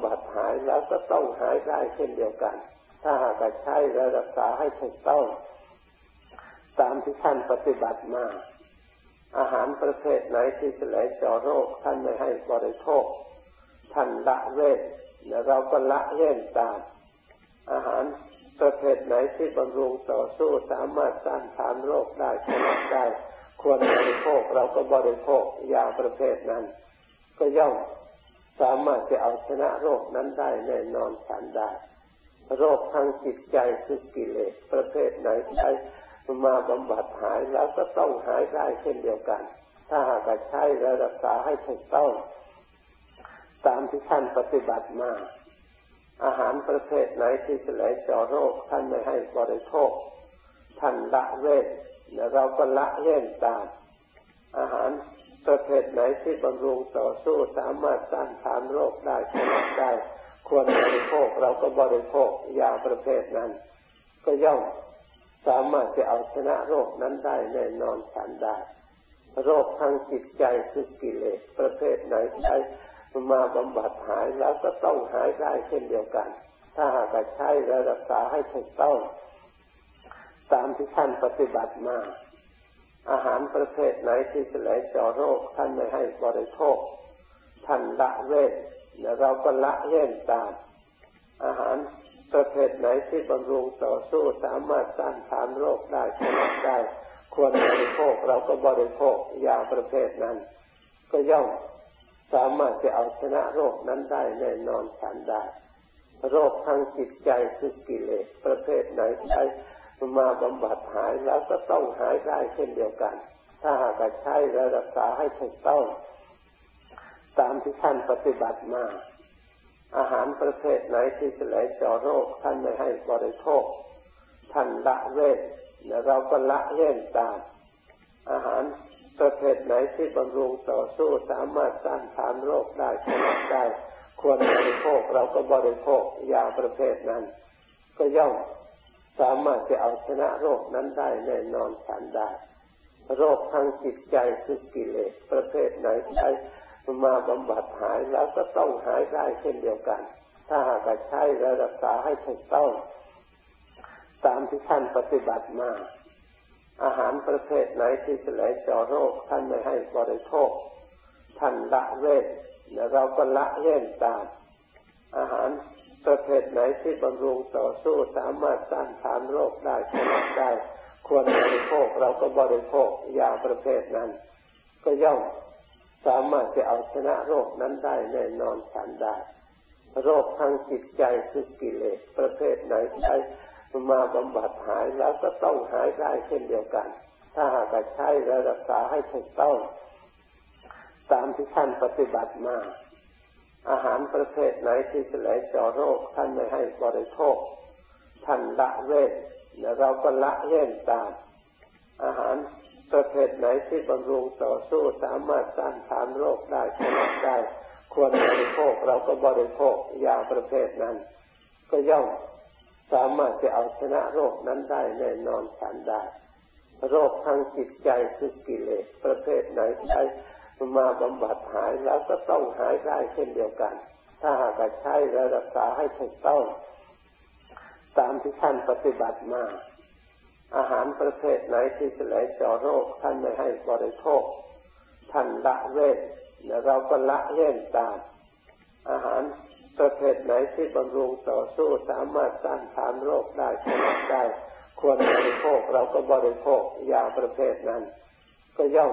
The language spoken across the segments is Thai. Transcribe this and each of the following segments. ำบัดหายแล้วก็ต้องหายได้เช่นเดียวกันถ้าหากใช้และรักษาให้ถูกต้องตามที่ท่านปฏิบัติมาอาหารประเภทไหนที่จะไหลเจาะโรคท่านไม่ให้บริโภคท่านละเว้นแล้วเราก็ละเว้นตามอาหารประเภทไหนที่บำรุงต่อสู้สามารถต้านทานโรคได้ชนะได้ควรบริโภคเราก็บริโภคยาประเภทนั้นก็ย่อมสามารถจะเอาชนะโรคนั้นได้แน่นอนทันได้โรคทางจิตใจคือกิเลสประเภทไหนใช้มาบำบัดหายแล้วก็ต้องหายได้เช่นเดียวกันถ้าหากใช้และรักษาให้ถูกต้องตามที่ท่านปฏิบัติมาอาหารประเภทไหนที่จะไหลเจาะโรคท่านไม่ให้บริโภคท่านละเว้นและเราก็ละเว้นตามอาหารประเภทไหนที่บำรุงต่อสู้สามารถต้านทานโรคได้ชนะได้ควรบริโภคเราก็บริโภคยาประเภทนั้นก็ย่อมสามารถจะเอาชนะโรคนั้นได้แน่นอนทันได้โรคทางจิตใจคือกิเลสประเภทไหนใช้มาบำบัดหายแล้วก็ต้องหายได้เช่นเดียวกันถ้าหากใช้และรักษาให้ถูกต้องตามที่ท่านปฏิบัติมาอาหารประเภทไหนที่จะไหลเจาะโรคท่านไม่ให้บริโภคท่านละเว้นและเราก็ละเว้นตามอาหารประเภทไหนที่บำรุงต่อสู้สามารถต้านทานโรคได้ชนะได้ควรบริโภคเราก็บริโภคยาประเภทนั้นก็ย่อมสามารถจะเอาชนะโรคนั้นได้แน่นอนทันได้โรคทางจิตใจคือกิเลสประเภทไหนใช้มาบำบัดหายแล้วก็ต้องหายได้เช่นเดียวกันถ้าหากใช้และรักษาให้ถูกต้องตามที่ท่านปฏิบัติมาอาหารประเภทไหนที่จะไหลเจาะโรคท่านไม่ให้บริโภคท่านละเว้นและเราก็ละเว้นตามอาหารประเภทไหนที่บำรุงต่อสู้สามารถต้านทานโรคได้ชนะได้ควรบริโภคเราก็บริโภคยาประเภทนั้นก็ย่อมสามารถจะเอาชนะโรคนั้นได้แน่นอนทันได้โรคทางจิตใจคือกิเลสประเภทไหนใช้มาบำบัดหายแล้วก็ต้องหายได้เช่นเดียวกันถ้าหากใช้และรักษาให้ถูกต้องตามที่ท่านปฏิบัติมาอาหารประเภทไหนที่จะไหลเจาะโรคท่านไม่ให้บริโภคท่านละเว้นและเราก็ละเว้นตามอาหารประเภทไหนที่บำรุงต่อสู้สามารถต้านทานโรคได้ชนะได้ควรบริโภคเราก็บริโภคยาประเภทนั้นก็ย่อมสามารถจะเอาชนะโรคนั้นได้แน่นอนทันได้โรคทางจิตใจคือกิเลสประเภทไหนใช้มาบำบัดหายแล้วก็ต้องหายได้เช่นเดียวกันถ้าหากใช้และรักษาให้ถูกต้องตามที่ท่านปฏิบัติมาอาหารประเภทไหนที่จะไหลเจาะโรคท่านไม่ให้บริโภคท่านละเว้นและเราก็ละเว้นตามอาหารประเภทไหนที่บำรุงต่อสู้สามารถต้านทานโรคได้ชนะได้ควรบริโภคเราก็บริโภคยาประเภทนั้นก็ย่อมสามารถจะเอาชนะโรคนั้นได้แน่นอนทันได้โรคทางจิตใจคือกิเลสประเภทไหนใช้มาบำบัดหายแล้วก็ต้องหายได้เช่นเดียวกันถ้าหากใช้และรักษาให้ถูกต้องตามที่ท่านปฏิบัติมาอาหารประเภทไหนที่จะไหลเจาะโรคท่านไม่ให้บริโภคท่านละเว้นและเราก็ละเว้นตามอาหารประเภทไหนที่บำรุงต่อสู้สามารถต้านทานโรคได้ชนะได้ควรบริโภคเราก็บริโภคยาประเภทนั้นก็ย่อม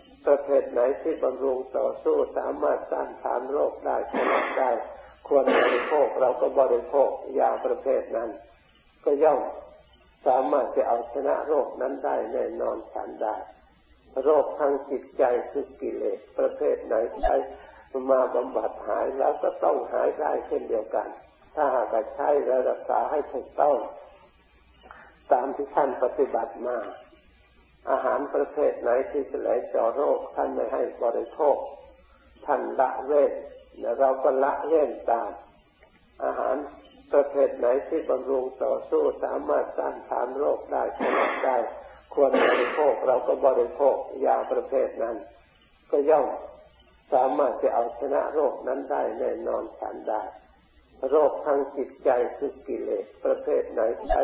ประเภทไหนที่บำรุงต่อสู้สามารถต้านทานโรคได้ชนะได้ควรบริโภคเราก็บริโภคยาประเภทนั้นก็ย่อมสามารถจะเอาชนะโรคนั้นได้แน่นอนทันได้โรคทางจิตใจคือกิเลสประเภทไหนใช้มาบำบัดหายแล้วก็ต้องหายได้เช่นเดียวกัน ถ้าหากใช้และรักษาให้ถูกต้องตามที่ท่านปฏิบัติมาอาหารประเภทไหนที่จะไหลเจาะโรคท่านไม่ให้บริโภคท่านละเว้นและเราก็ละเว้นตามอาหารประเภทไหนที่บำรุงต่อสู้สามารถต้านทานโรคได้ผลได้ควรบริโภคเราก็บริโภคยาประเภทนั้นก็ย่อมสามารถจะเอาชนะโรคนั้นได้แน่นอนทันได้โรคทางจิตใจคือกิเลสประเภทไหนใช้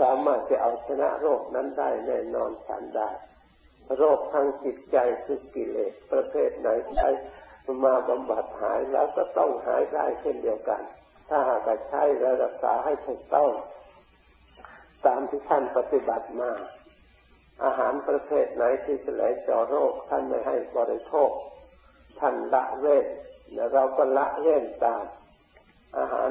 สามารถจะเอาชนะโรคนั้นได้แน่นอนทันได้โรคทางจิตใจคือกิเลสประเภทไหนใช้มาบำบัดหายแล้วก็ต้องหายได้เช่นเดียวกันถ้าหากใช้และรักษาให้ถูกต้องตามที่ท่านปฏิบัติมาอาหารประเภทไหนที่จะไหลเจาะโรคท่านไม่ให้บริโภคท่านละเว้นและเราก็ละเว้นตามอาหาร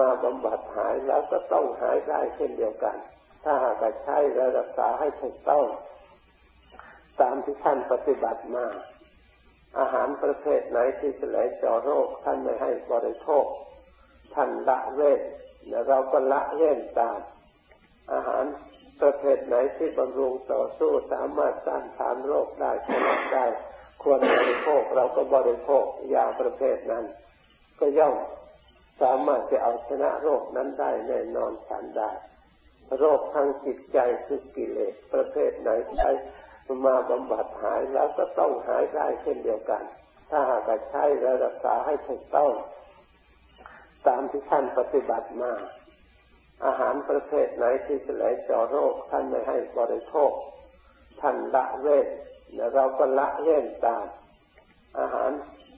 มาบำบัดหายแล้วก็ต้องหายได้เช่นเดียวกันถ้าหากใช้และรักษาให้ถูกต้องตามที่ท่านปฏิบัติมาอาหารประเภทไหนที่จะไหลเจาะโรคท่านไม่ให้บริโภคท่านละเว้นและเราก็ละเว้นตามอาหารประเภทไหนที่บำรุงต่อสู้สามารถต้านทานโรคได้ผลได้ควรบริโภคเราก็บริโภคยาประเภทนั้นก็ย่อมสามารถจะเอาชนะโรคนั้นได้แน่นอนทันได้โรคทางจิตใจคือกิเลสประเภทไหนใช้มาบำบัดหายแล้วก็ต้องหายได้เช่นเดียวกันถ้าหากใช้และรักษาให้ถูกต้องตามที่ท่านปฏิบัติมาอาหารประเภทไหนที่จะไหลเจาะโรคท่านไม่ให้บริโภคท่านละเว้นและเราก็ละเว้นตามอาหาร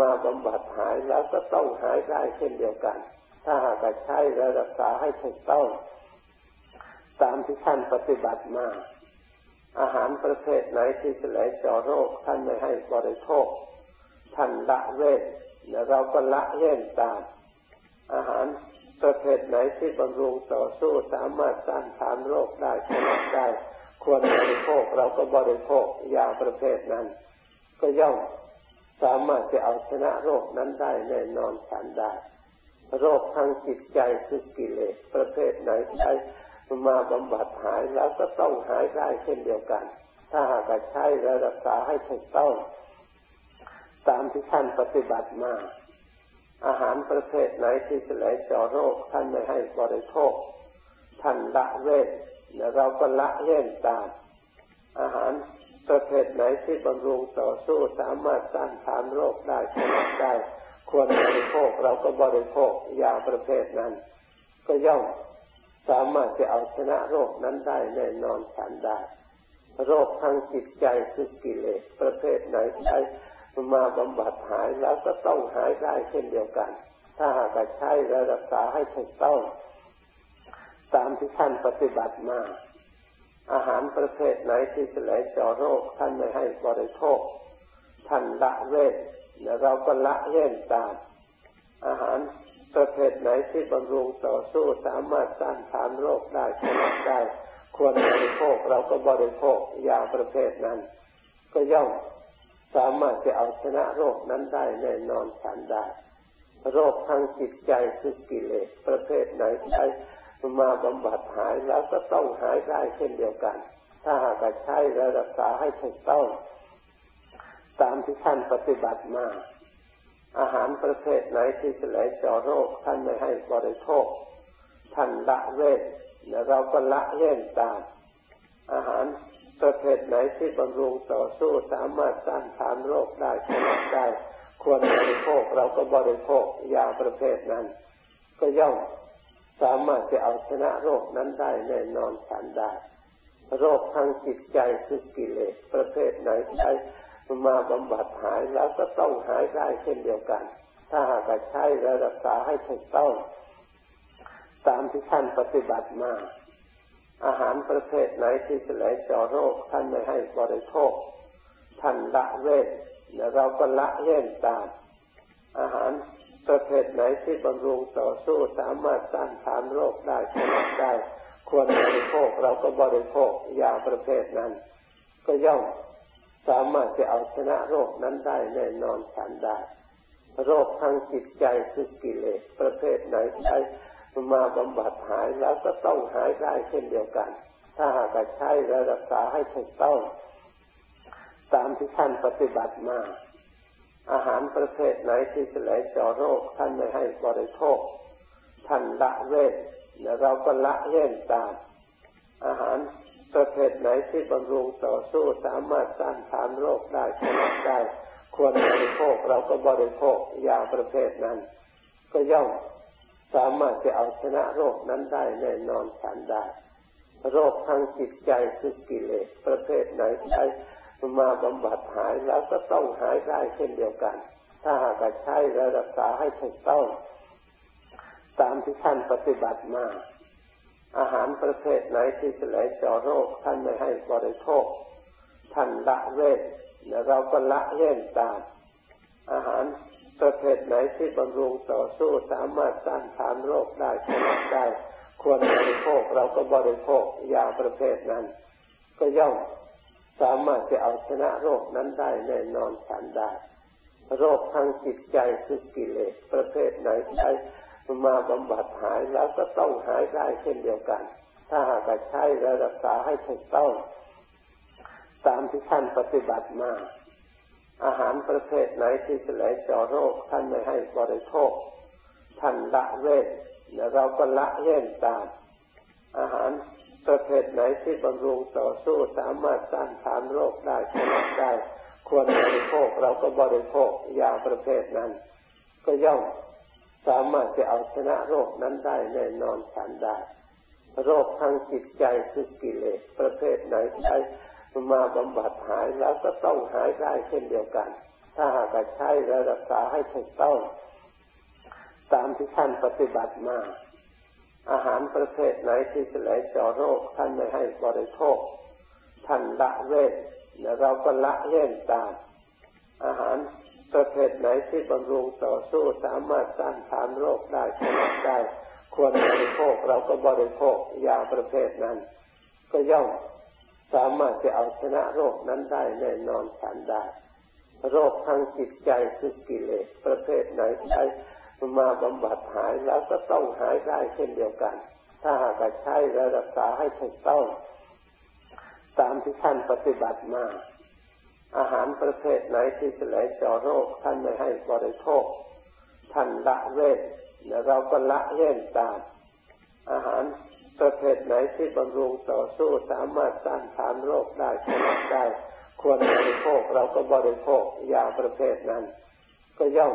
มาบำบัดหายแล้วก็ต้องหายได้เช่นเดียวกันถ้าหากใช้และรักษาให้ถูกต้องตามที่ท่านปฏิบัติมาอาหารประเภทไหนที่จะไหลเจาะโรคท่านไม่ให้บริโภคท่านละเว้นและเราก็ละเว้นตามอาหารประเภทไหนที่บำรุงต่อสู้สามารถต้านทานโรคได้ผลได้ควรบริโภคเราก็บริโภคยาประเภทนั้นก็ย่อมสามารถจะเอาชนะโรคนั้นได้แน่นอนทันได้โรคทางจิตใจคือกิเลสประเภทไหนใช้มาบำบัดหายแล้วก็ต้องหายได้เช่นเดียวกันถ้าหากใช้และรักษาให้ถูกต้อง ตามที่ท่านปฏิบัติมาอาหารประเภทไหนที่จะไหลเจาะโรคท่านไม่ให้บริโภคท่านละเว้นและเราก็ละเว้นตามอาหารประเภทไหนที่บำรุงต่อสู้สามารถต้านทานโรคได้ผลได้ควรบริโภคเราก็บริโภคยาประเภทนั้นก็ย่อมสามารถจะเอาชนะโรคนั้นได้แน่นอนทันได้โรคทางจิตใจคือกิเลสประเภทไหนใช้มาบำบัดหายแล้วก็ต้องหายได้เช่นเดียวกันถ้าหากใช้และรักษาให้ถูกต้องตามที่ท่านปฏิบัติมาอาหารประเภทไหนที่จะไหลเจาะโรคท่านไม่ให้บริโภคท่านละเว้นและเราก็ละเว้นตามอาหารประเภทไหนที่บำรุงต่อสู้สามารถต้านทานโรคได้ผลได้ควรบริโภคเราก็บริโภคยาประเภทนั้นก็ย่อมสามารถจะเอาชนะโรคนั้นได้แน่นอนทันได้โรคทางจิตใจคือกิเลสประเภทไหนใช้มาบำบัดหายแล้วก็ต้องหายได้เช่นเดียวกันถ้าหากใช้และรักษาให้ถูกต้องตามที่ท่านปฏิบัติมาอาหารประเภทไหนที่จะไหลเจาะโรคท่านไม่ให้บริโภคท่านละเว้นและเราก็ละเว้นตามอาหารประเภทไหนที่บำรุงต่อสู้สามารถต้านทานโรคได้ผลได้ควรบริโภคเราก็บริโภคยาประเภทนั้นก็ย่อมสามารถจะเอาชนะโรคนั้นได้แน่นอนทันได้โรคทางจิตใจคือกิเลสประเภทไหนใช้มาบำบัดหายแล้วก็ต้องหายได้เช่นเดียวกันถ้าหากใช้และรักษาให้ถูกต้องตามที่ท่านปฏิบัติมาอาหารประเภทไหนที่จะไหลเจาะโรคท่านไม่ให้บริโภคท่านละเว้นและเราก็ละเว้นตามอาหารประเภทไหนที่บำรุงต่อสู้สามารถต้านทานโรคได้ผลได้ควรบริโภคเราก็บริโภคยาประเภทนั้นก็ย่อมสามารถจะเอาชนะโรคนั้นได้แน่นอนทันได้โรคทางจิตใจคือกิเลสประเภทไหนใช้มาบำบัดหายแล้วก็ต้องหายได้เช่นเดียวกันถ้าหากใช้และรักษาให้ถูกต้องตามที่ท่านปฏิบัติมาอาหารประเภทไหนที่จะไหลเจาะโรคท่านไม่ให้บริโภคท่านละเว้นและเราก็ละเว้นตามอาหารประเภทไหนที่บำรุงต่อสู้สามารถต้านทานโรคได้ผลได้ควรบริโภคเราก็บริโภคยาประเภทนั้นก็ย่อมสามารถจะเอาชนะโรคนั้นได้แน่นอนทันได้โรคทางจิตใจคือกิเลสประเภทไหนใช้มาบำบัดหายแล้วก็ต้องหายได้เช่นเดียวกันถ้าหากใช้และรักษาให้ถูกต้องตามที่ท่านปฏิบัติมาอาหารประเภทไหนที่จะไหลเจาะโรคท่านไม่ให้บริโภคท่านละเว้นและเราก็ละเว้นตามอาหารประเภทไหนที่บำรุงต่อสู้สามารถต้านทานโรคได้ผลได้ควรบริโภคเราก็บริโภคยาประเภทนั้นก็ย่อมสามารถจะเอาชนะโรคนั้นได้แน่นอนทันได้โรคทางจิตใจคือกิเลสประเภทไหนใช้มาบำบัดหายแล้วก็ต้องหายได้เช่นเดียวกันถ้าหากใช้และรักษาให้ถูกต้องตามที่ท่านปฏิบัติมาอาหารประเภทไหนที่จะไหลเจาะโรคท่านไม่ให้บริโภคท่านละเว้นและเราก็ละเว้นตามอาหารประเภทไหนที่บำรุงต่อสู้สามารถต้านทานโรคได้ผลได้ควรบริโภคเราก็บริโภคยาประเภทนั้นก็ย่อมสามารถจะเอาชนะโรคนั้นได้แน่นอนทันได้โรคทางจิตใจคือกิเลสประเภทไหนใช้มาบำบัดหายแล้วก็ต้องหายได้เช่นเดียวกันถ้าหากใช้และรักษาให้ถูกต้องตามที่ท่านปฏิบัติมาอาหารประเภทไหนที่จะไหลเจาะโรคท่านไม่ให้บริโภคท่านละเว้นและเราก็ละเว้นตามอาหารประเภทไหนที่บำรุงต่อสู้สามารถต้านทานโรคได้ผลได้ควรบริโภคเราก็บริโภคยาประเภทนั้นก็ย่อมสามารถจะเอาชนะโรคนั้นได้แน่นอนทันได้โรคทางจิตใจคือกิเลสประเภทไหนใช้มาบำบัดหายแล้วก็ต้องหายได้เช่นเดียวกันถ้าหากใช้และรักษาให้ถูกต้องตามที่ท่านปฏิบัติมา อาหารประเภทไหนที่จะไหลเจาะโรคท่านไม่ให้บริโภคท่านละเว้นและเราก็ละเว้นตามอาหารประเภทไหนที่บำรุงต่อสู้สามารถต้านทานโรคได้ชนะได้ควรบริโภคเราก็บริโภคยาประเภทนั้นก็ย่อม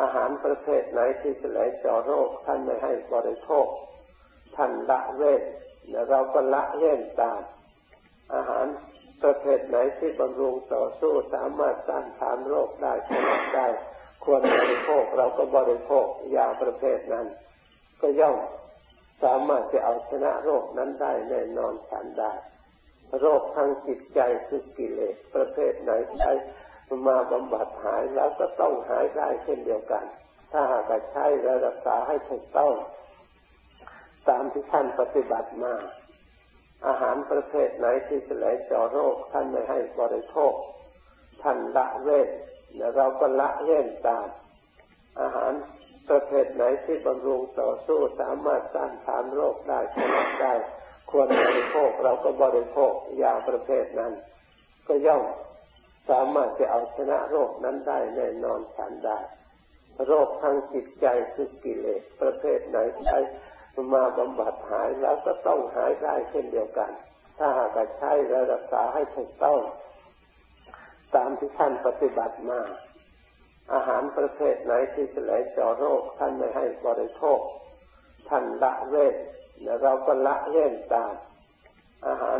อาหารประเภทไหนที่จะไหลเจาะโรคท่านไม่ให้บริโภคท่านละเว้นและเราก็ละเว้นตามอาหารประเภทไหนที่บำรุงต่อสู้สามารถต้านทานโรคได้ชนะได้ควรบริโภคเราก็บริโภคยาประเภทนั้นก็ย่อมสามารถจะเอาชนะโรคนั้นได้แน่นอนทันได้โรคทางจิตใจคือกิเลสประเภทไหนใช้มาบำบัดหายแล้วก็ต้องหายได้เช่นเดียวกันถ้าหากใช้และรักษาให้ถูกต้องตามที่ท่านปฏิบัติมาอาหารประเภทไหนที่จะไหลเจาะโรคท่านไม่ให้บริโภคท่านละเว้นและเราก็ละเว้นตามอาหารประเภทไหนที่บำรุงต่อสู้สามารถต้านทานโรคได้ชนะได้ควรบริโภคเราก็บริโภคยาประเภทนั้นก็ย่อมสามารถจะเอาชนะโรคนั้นได้แน่นอนทันได้โรคทางจิตใจคือกิเลสประเภทไหนใช้มาบำบัดหายแล้วก็ต้องหายได้เช่นเดียวกันถ้าหากใช้และรักษาให้ถูกต้องตามที่ท่านปฏิบัติมาอาหารประเภทไหนที่จะไหลเจาะโรคท่านไม่ให้บริโภคท่านละเว้นและเราก็ละเว้นตามอาหาร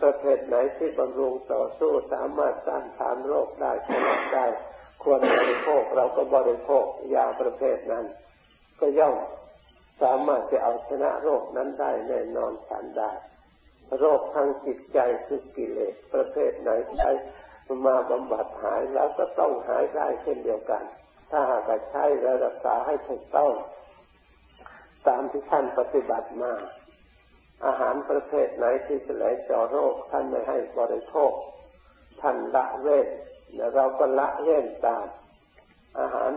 ประเภทไหนที่บำรุงต่อสู้สามารถต้านทานโรคได้ชนะได้ควรบริโภคเราก็บริโภคยาประเภทนั้นก็ย่อมสามารถจะเอาชนะโรคนั้นได้แน่นอนทันได้โรคทางจิตใจคือกิเลสประเภทไหนใช้มาบำบัดหายแล้วก็ต้องหายได้เช่นเดียวกันถ้าหากใช้และรักษาให้ถูกต้องตามที่ท่านปฏิบัติมาอาหารประเภทไหนที่จะไหลเจาะโรคท่านไม่ให้บริโภคท่านละเว้นและเราก็ละเว้นตามอาหาร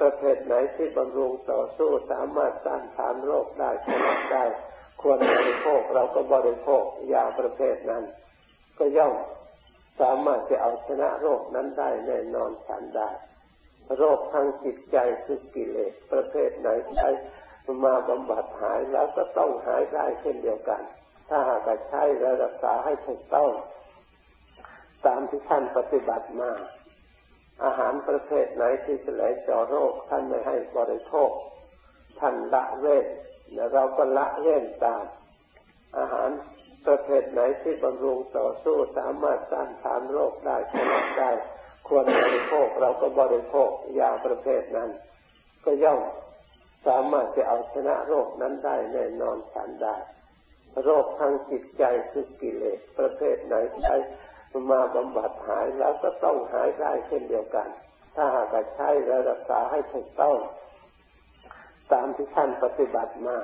ประเภทไหนที่บำรุงต่อสู้สามารถต้านทานโรคได้ชนะได้ควรบริโภคเราก็บริโภคยาประเภทนั้นก็ย่อมสามารถจะเอาชนะโรคนั้นได้แน่นอนทันได้โรคทางจิตใจคือกิเลสประเภทไหนใช้มาบำบัดหายแล้วก็ต้องหายได้เช่นเดียวกันถ้าหากใช้และรักษาให้ถูกต้องตามที่ท่านปฏิบัติมาอาหารประเภทไหนที่จะไหลเจาะโรคท่านไม่ให้บริโภคท่านละเว้นและเราก็ละเว้นตามอาหารประเภทไหนที่บำรุงต่อสู้สามารถต้านทานโรคได้ชนะได้ควรบริโภคเราก็บริโภคยาประเภทนั้นก็ย่อมสามารถจะเอาชนะโรคนั้นได้แน่นอนทันได้โรคทางจิตใจคือกิเลสประเภทไหนใช้มาบำบัดหายแล้วก็ต้องหายได้เช่นเดียวกันถ้าหากใช้และรักษาให้ถูกต้องตามที่ท่านปฏิบัติมา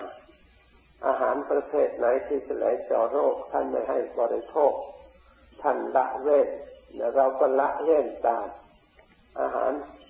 อาหารประเภทไหนที่จะไหลเจาะโรคท่านไม่ให้บริโภคท่านละเว้นและเราก็ละเว้นตามอาหาร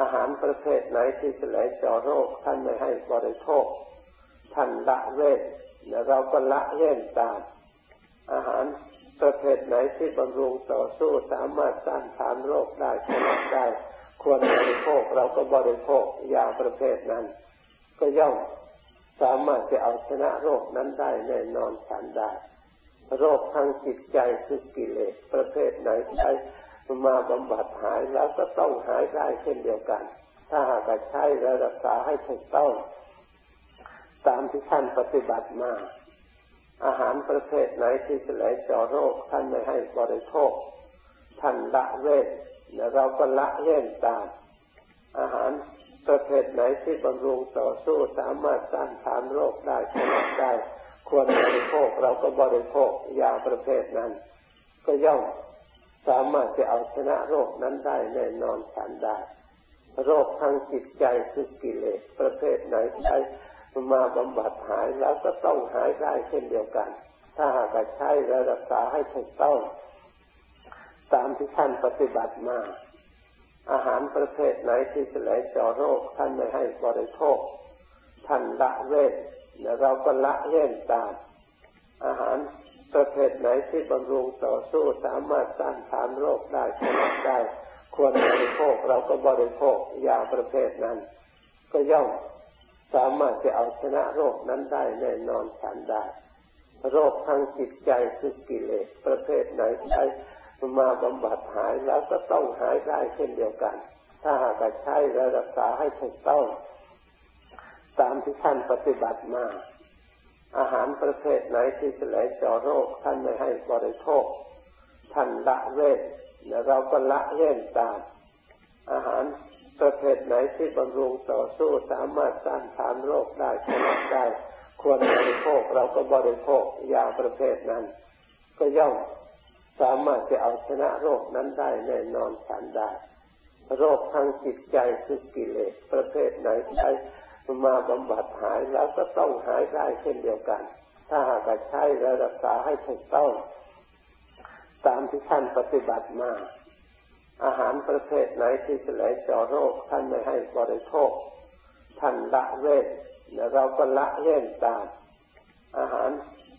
อาหารประเภทไหนที่จะไหลเจาะโรคท่านไม่ให้บริโภค ท่านละเว้นแล้วเราก็ละเว้นตามอาหารประเภทไหนที่บำรุงต่อสู้สามารถต้านทานโรคได้ผลได้ควรบริโภคเราก็บริโภคยาประเภทนั้นก็ย่อมสามารถจะเอาชนะโรคนั้นได้แน่นอนทันได้โรคทางจิตใจคือกิเลสประเภทไหนใช้มาบำบัดหายแล้วก็ต้องหายได้เช่นเดียวกันถ้าหากใช้และรักษาให้ถูกต้องตามที่ท่านปฏิบัติมาอาหารประเภทไหนที่จะไหลเจาะโรคท่านไม่ให้บริโภคท่านละเว้นและเราก็ละเว้นตามอาหารประเภทไหนที่บำรุงต่อสู้สามารถต้านทานโรคได้ผลได้ควรบริโภคเราก็บริโภคยาประเภทนั้นก็ย่อมสามารถจะเอาชนะโรคนั้นได้แน่นอนทันได้โรคทางจิตใจคือกิเลสประเภทไหนใช้มาบำบัดหายแล้วก็ต้องหายได้เช่นเดียวกันถ้าหากใช้และรักษาให้ถูกต้องตามที่ท่านปฏิบัติมาอาหารประเภทไหนที่จะไหลเจาะโรคท่านไม่ให้บริโภคท่านละเว้นและเราก็ละเว้นตามอาหารประเภทไหนที่บำรุงต่อสู้สามารถต้านทานโรคได้ผลได้ควรบริโภคเราก็บริโภคยาประเภทนั้นก็ย่อมสามารถจะเอาชนะโรคนั้นได้แน่นอนทันได้โรคทางจิตใจคือกิเลสประเภทไหนใช้มาบำบัดหายแล้วก็ต้องหายได้เช่นเดียวกันถ้าหากใช้และรักษาให้ถูกต้องตามที่ท่านปฏิบัติมาอาหารประเภทไหนที่จะไหลเจาะโรคท่านไม่ให้บริโภคท่านละเว้นและเราก็ละเว้นตามอาหารประเภทไหนที่บำรุงต่อสู้สามารถต้านทานโรคได้ผลได้ควรบริโภคเราก็บริโภคยาประเภทนั้นก็ย่อมสามารถจะเอาชนะโรคนั้นได้แน่นอนทันได้โรคทางจิตใจคือกิเลสประเภทไหนใช้มาบำบัดหายแล้วก็ต้องหายได้เช่นเดียวกันถ้าหากใช้และรักษาให้ถูกต้องตามที่ท่านปฏิบัติมาอาหารประเภทไหนที่จะไหลเจาะโรคท่านไม่ให้บริโภคท่านละเว้นและเราก็ละเว้นตามอาหาร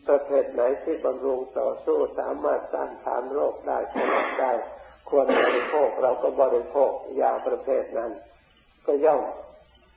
ประเภทไหนที่บำรุงต่อสู้สามารถต้านทานโรคได้ผลได้ควรบริโภคเราก็บริโภคยาประเภทนั้นก็ย่อม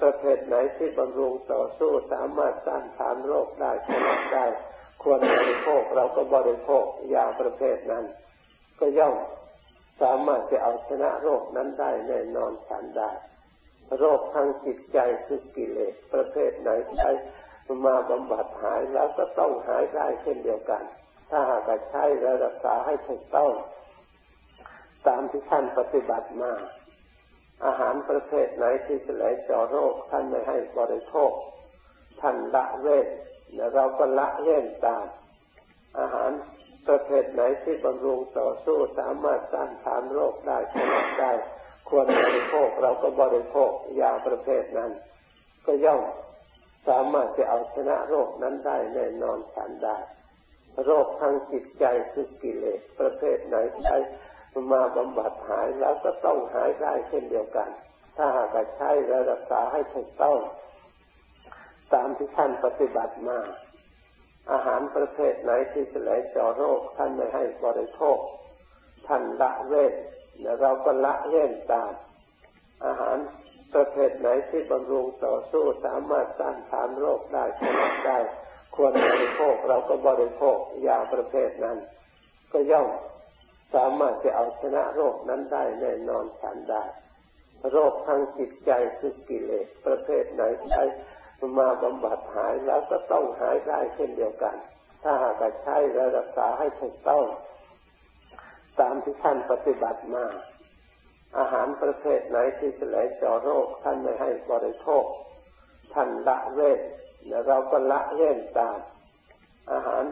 ประเภทไหนที่บำรุงต่อสู้สามารถต้านทานโรคได้ผลได้ควรบริโภคเราก็บริโภคยาประเภทนั้นก็ย่อมสามารถจะเอาชนะโรคนั้นได้แน่นอนทันได้โรคทางจิตใจคือกิเลสประเภทไหนใช้มาบำบัดหายแล้วก็ต้องหายได้เช่นเดียวกันถ้าหากใช้และรักษาให้ถูกต้องตามที่ท่านปฏิบัติมาอาหารประเภทไหนที่จะไหลเจาะโรคท่านไม่ให้บริโภคท่านละเว้นและเราก็ละเว้นตามอาหารประเภทไหนที่บำรุงต่อสู้สามารถต้านทานโรคได้ผลได้ควรบริโภคเราก็บริโภคยาประเภทนั้นก็ย่อมสามารถจะเอาชนะโรคนั้นได้แน่นอนทันได้โรคทางจิตใจคือกิเลสประเภทไหนใช้มาบำบัดหายแล้วก็ต้องหายได้เช่นเดียวกันถ้าหากใช้และรักษาให้ถูกต้องตามที่ท่านปฏิบัติมาอาหารประเภทไหนที่จะไหลเจาะโรคท่านไม่ให้บริโภคท่านละเว้นและเราก็ละเว้นตามอาหารประเภทไหนที่บำรุงต่อสู้สามารถต้านทานโรคได้ผลได้ควรบริโภคเราก็บริโภคยาประเภทนั้นก็ย่อมสามารถจะเอาชนะโรคนั้นได้แน่นอนทันได้โรคทางจิตใจคือกิเลสประเภทไหนใช้มาบำบัดหายแล้วก็ต้องหายได้เช่นเดียวกันถ้าหากใช้และรักษาให้ถูกต้องตามที่ท่านปฏิบัติมาอาหารประเภทไหนที่จะไหลเจาะโรคท่านไม่ให้บริโภคท่านละเว้นและเราก็ละเว้นตามอาหาร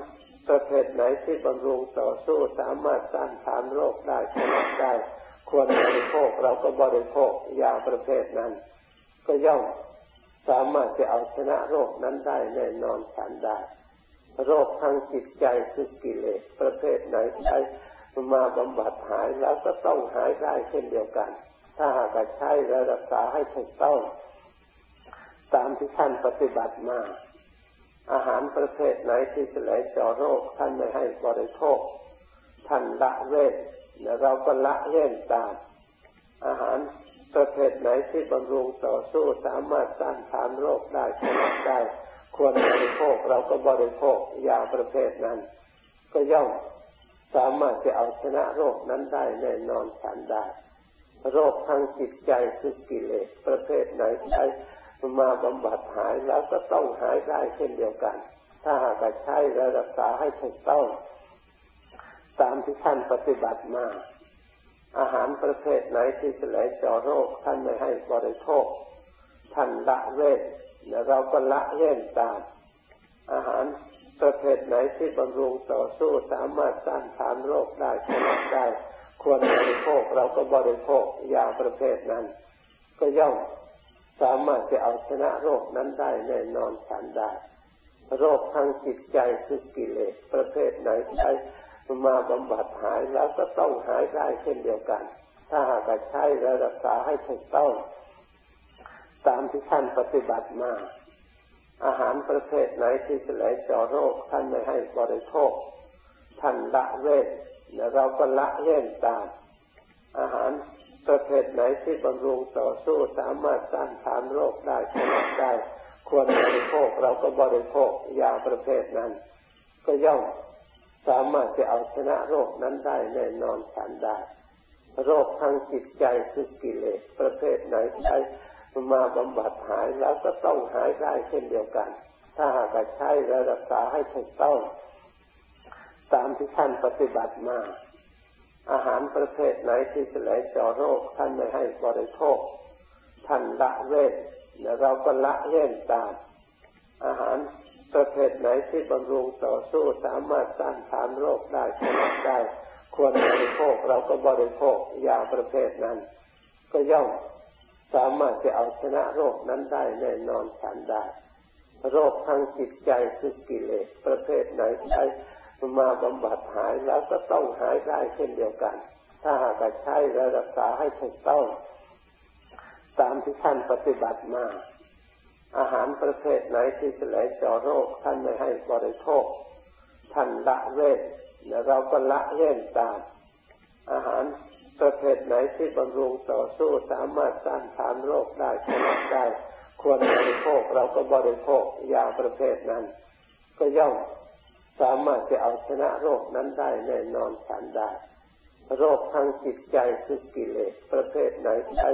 ประเภทไหนที่บำรุงต่อสู้สามารถต้านทานโรคได้ชนะได้ควรบริโภคเราก็บริโภคยาประเภทนั้นก็ย่อมสามารถจะเอาชนะโรคนั้นได้แน่นอนทันได้โรคทางจิตใจคือกิเลสประเภทไหนใช้มาบำบัดหายแล้วก็ต้องหายได้เช่นเดียวกันถ้าหากใช้รักษาให้ถูกต้องตามที่ท่านปฏิบัติมาอาหารประเภทไหนที่จะไหลเจาะโรคท่านไม่ให้บริโภคท่านละเว้นและเราก็ละเว้นตามอาหารประเภทไหนที่บำรุงต่อสู้สามารถต้านทานโรคได้ชนะได้ควรบริโภคเราก็บริโภคยาประเภทนั้นก็ย่อมสามารถจะเอาชนะโรคนั้นได้แน่นอนทันได้โรคทางจิตใจคือกิเลสประเภทไหนใช้มาบำบัดหายแล้วก็ต้องหายได้เช่นเดียวกันถ้าหากใช้รักษาให้ถูกต้องตามที่ท่านปฏิบัติมาอาหารประเภทไหนที่จะไหลเจาะโรคท่านไม่ให้บริโภคท่านละเว้นและเราก็ละเว้นตามอาหารประเภทไหนที่บำรุงต่อสู้สามารถต้านทานโรคได้ชนะได้ควรบริโภคเราก็บริโภคยาประเภทนั้นก็ย่อมสามารถจะเอาชนะโรคนั้นได้แน่นอนทันได้โรคทางจิตใจคือกิเลสประเภทไหนใช้มาบำบัดหายแล้วก็ต้องหายได้เช่นเดียวกันถ้าหากใช้รักษาให้ถูกต้องตามที่ท่านปฏิบัติมาอาหารประเภทไหนที่จะไหลเจาะโรคท่านไม่ให้บริโภคท่านละเว้นและเราก็ละเว้นตามอาหารประเภทไหนที่บำรุงต่อสู้สามารถต้านทานโรคได้ชนะได้ควรบริโภคเราก็บริโภคยาประเภทนั้นก็ย่อมสามารถจะเอาชนะโรคนั้นได้แน่นอนทันได้โรคทางจิตใจคือกิเลสประเภทไหนใช้มาบำบัดหายแล้วก็ต้องหายได้เช่นเดียวกันถ้าหากใช้รักษาให้ถูกต้องตามที่ท่านปฏิบัติมาอาหารประเภทไหนที่จะไหลเจาะโรคท่านไม่ให้บริโภคท่านละเว้นและเราก็ละเว้นตามอาหารประเภทไหนที่บำรุงต่อสู้สามารถต้านทานโรคได้ชนะได้ควรบริโภคเราก็บริโภคยาประเภทนั้นก็ย่อมสามารถจะเอาชนะโรคนั้นได้แน่นอนทันได้โรคทางจิตใจคือกิเลสประเภทไหนใช้มาบำบัดหายแล้วก็ต้องหายได้เช่นเดียวกันถ้าหากใช้รักษาให้ถูกต้องตามที่ท่านปฏิบัติมาอาหารประเภทไหนที่จะไหลเจาะโรคท่านไม่ให้บริโภคท่านละเว้นและเราก็ละเว้นตามอาหารประเภทไหนที่บำรุงต่อสู้สามารถต้านทานโรคได้ชนะได้ควรบริโภคเราก็บริโภคยาประเภทนั้นก็ย่อมสามารถจะเอาชนะโรคนั้นได้แน่นอนทันได้โรคทางจิตใจคือกิเลสประเภทไหนใช้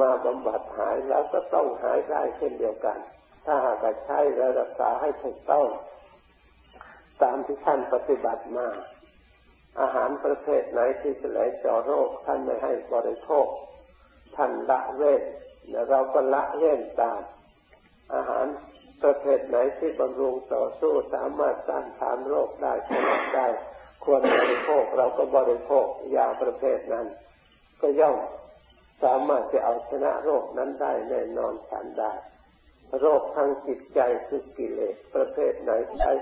มาบำบัดหายแล้วก็ต้องหายได้เช่นเดียวกันถ้าหากใช้รักษาให้ถูกต้องตามที่ท่านปฏิบัติมาอาหารประเภทไหนที่จะไหลเจาะโรคท่านไม่ให้บริโภคท่านละเว้นและเราก็ละเว้นตามอาหารประเภทไหนที่บำรุงต่อสู้สามารถต้านทานโรคได้ชนะได้ควรบริโภคเราก็บริโภคยาประเภทนั้นก็ย่อมสามารถจะเอาชนะโรคนั้นได้แน่นอนทันได้โรคทางจิตใจคือกิเลสประเภทไหนใช้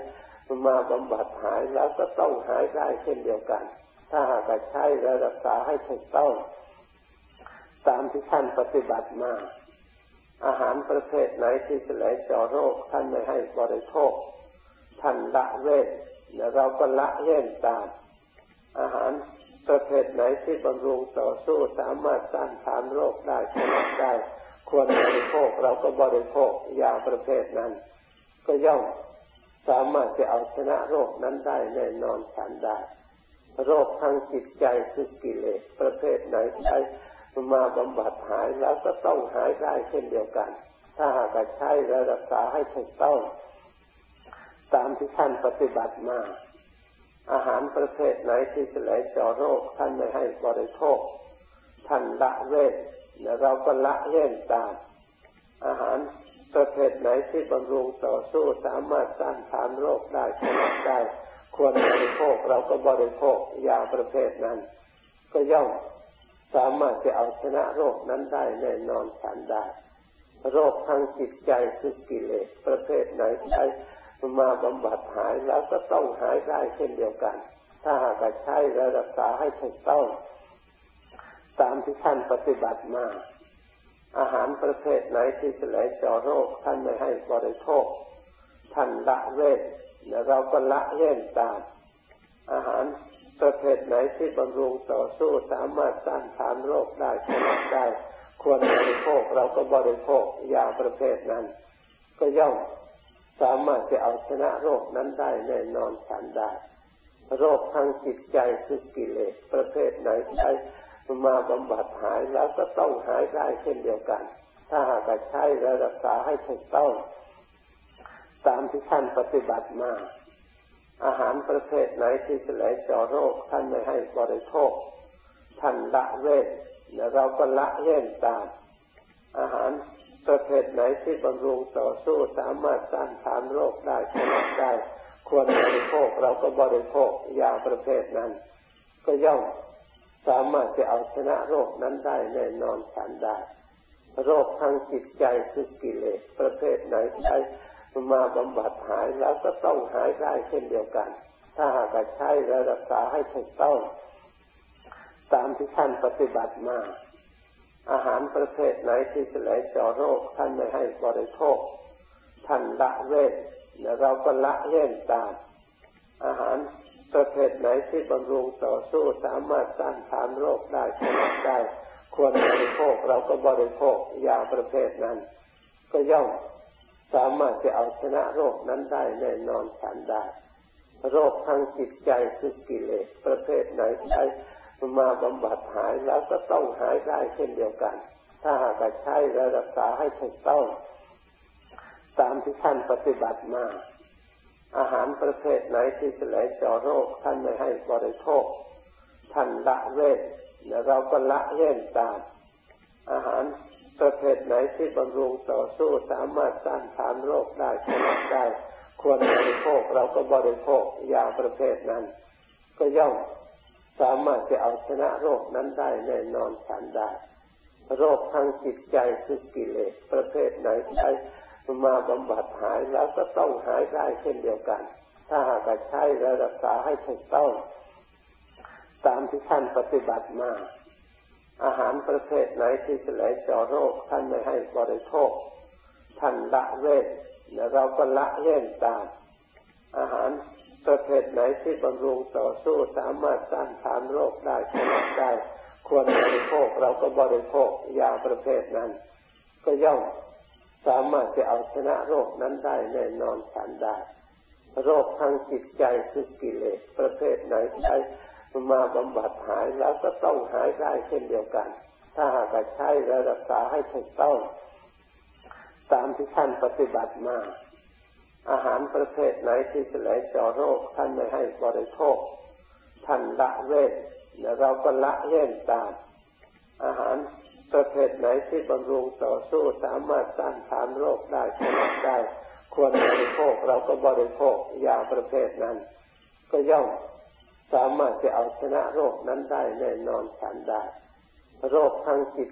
มาบำบัดหายแล้วก็ต้องหายได้เช่นเดียวกันถ้าหากใช้รักษาให้ถูกต้องตามที่ท่านปฏิบัติมาอาหารประเภทไหนที่จะไหลเจาะโรคท่านไม่ให้บริโภคท่านละเว้นและเราก็ละเว้นตามอาหารประเภทไหนที่บำรุงต่อสู้สามารถต้านทานโรคได้ชนะได้ควรบริโภคเราก็บริโภคยาประเภทนั้นก็ย่อมสามารถจะเอาชนะโรคนั้นได้แน่นอนทันได้โรคทางจิตใจคือกิเลสประเภทไหนใช้มาบำบัดหายแล้วก็ต้องหายได้เช่นเดียวกันถ้าหากใช้รักษาให้ถูกต้องตามที่ท่านปฏิบัติมาอาหารประเภทไหนที่จะไหลเจาะโรคท่านไม่ให้บริโภคท่านละเว้นและเราก็ละเว้นตามอาหารประเภทไหนที่บำรุงต่อสู้สามารถต้านทานโรคได้ชนะได้ ควรบริโภคเราก็บริโภคยาประเภทนั้นก็ย่อมสามารถจะเอาชนะโรคนั้นได้แน่นอนทันได้โรคทางจิตใจคือกิเลสประเภทไหนใช้มาบำบัดหายแล้วก็ต้องหายได้เช่นเดียวกันถ้าหากใช้และรักษาให้ถูกต้องตามที่ท่านปฏิบัติมาอาหารประเภทไหนที่จะไหลเจาะโรคท่านไม่ให้บริโภคท่านละเว้นและเราก็ละเว้นตามอาหารประเภทไหนที่บำรุงต่อสู้สามารถต้านทานโรคได้ชนะได้ควรบริโภคเราก็บริโภคยาประเภทนั้นก็ย่อมสามารถจะเอาชนะโรคนั้นได้แน่นอนทันได้โรคทางจิตใจคือกิเลสประเภทไหนใช้มาบำบัดหายแล้วก็ต้องหายได้เช่นเดียวกันถ้าหากใช้และรักษาให้ถูกต้องตามที่ท่านปฏิบัติมาอาหารประเภทไหนที่จะไหลเจาะโรคท่านไม่ให้บริโภคท่านละเว้นและเราก็ละเว้นตามอาหารประเภทไหนที่บำรุงต่อสู้สามารถต้านทานโรคได้ชนะได้ควรบริโภคเราก็บริโภคยาประเภทนั้นก็ย่อมสามารถจะเอาชนะโรคนั้นได้แน่นอนทันได้โรคทางจิตใจคือกิเลสประเภทไหนใช้มาบำบัดหายแล้วก็ต้องหายได้เช่นเดียวกันถ้าหากใช้และรักษาให้ถูกต้องตามที่ท่านปฏิบัติมาอาหารประเภทไหนที่จะไหลเจาะโรคท่านไม่ให้บริโภคท่านละเว้นและเราก็ละเว้นตามอาหารประเภทไหนที่บำรุงต่อสู้สามารถต้านทานโรคได้ชนะได้ควรบริโภคเราก็บริโภคยาประเภทนั้นก็ย่อมสามารถจะเอาชนะโรคนั้นได้แน่นอนทันได้โรคทางจิตใจคือกิเลสประเภทไหนใช้มาบำบัดหายแล้วก็ต้องหายได้เช่นเดียวกันถ้าหากใช้และรักษาให้ถูกต้องตามที่ท่านปฏิบัติมาอาหารประเภทไหนที่จะไหลเจาะโรคท่านไม่ให้บริโภคท่านละเว้นและเราก็ละเว้นตามอาหารประเภทไหนที่บำรุงต่อสู้สามารถต้านทานโรคได้ชนะได้ควรบริโภคเราก็บริโภคยาประเภทนั้นก็ย่อมสามารถจะเอาชนะโรคนั้นได้แน่นอนทันได้โรคทางจิตใจคือกิเลสประเภทไหนใช้มาบำบัดหายแล้วก็ต้องหายได้เช่นเดียวกันถ้าหากใช้และรักษาให้ถูกต้องตามที่ท่านปฏิบัติมาอาหารประเภทไหนที่จะไหลเจาะโรคท่านไม่ให้บริโภคท่านละเว้นและเราก็ละเว้นตามอาหารประเภทไหนที่บำรุงต่อสู้สามารถต้านทานโรคได้ชนะได้ควรบริโภคเราก็บริโภคยาประเภทนั้นก็ย่อมสามารถจะเอาชนะโรคนั้นได้แน่นอนทันได้โรคทางจิตใจคือกิเลสประเภทไหนใช้มาบำบัดหายแล้วก็ต้องหายได้เช่นเดียวกันถ้าหากใช้และรักษาให้ถูกต้องตามที่ท่านปฏิบัติมาอาหารประเภทไหนที่จะไหลเจาะโรคท่านไม่ให้บริโภคท่านละเว้นและเราก็ละเว้นตามอาหารประเภทไหนที่บำรุงต่อสู้สามารถต้านทานโรคได้ชนะได้ควรบริโภคเราก็บริโภคยาประเภทนั้นก็ย่อมสามารถจะเอาชนะโรคนั้นได้แน่นอนทันได้โรคทางจิต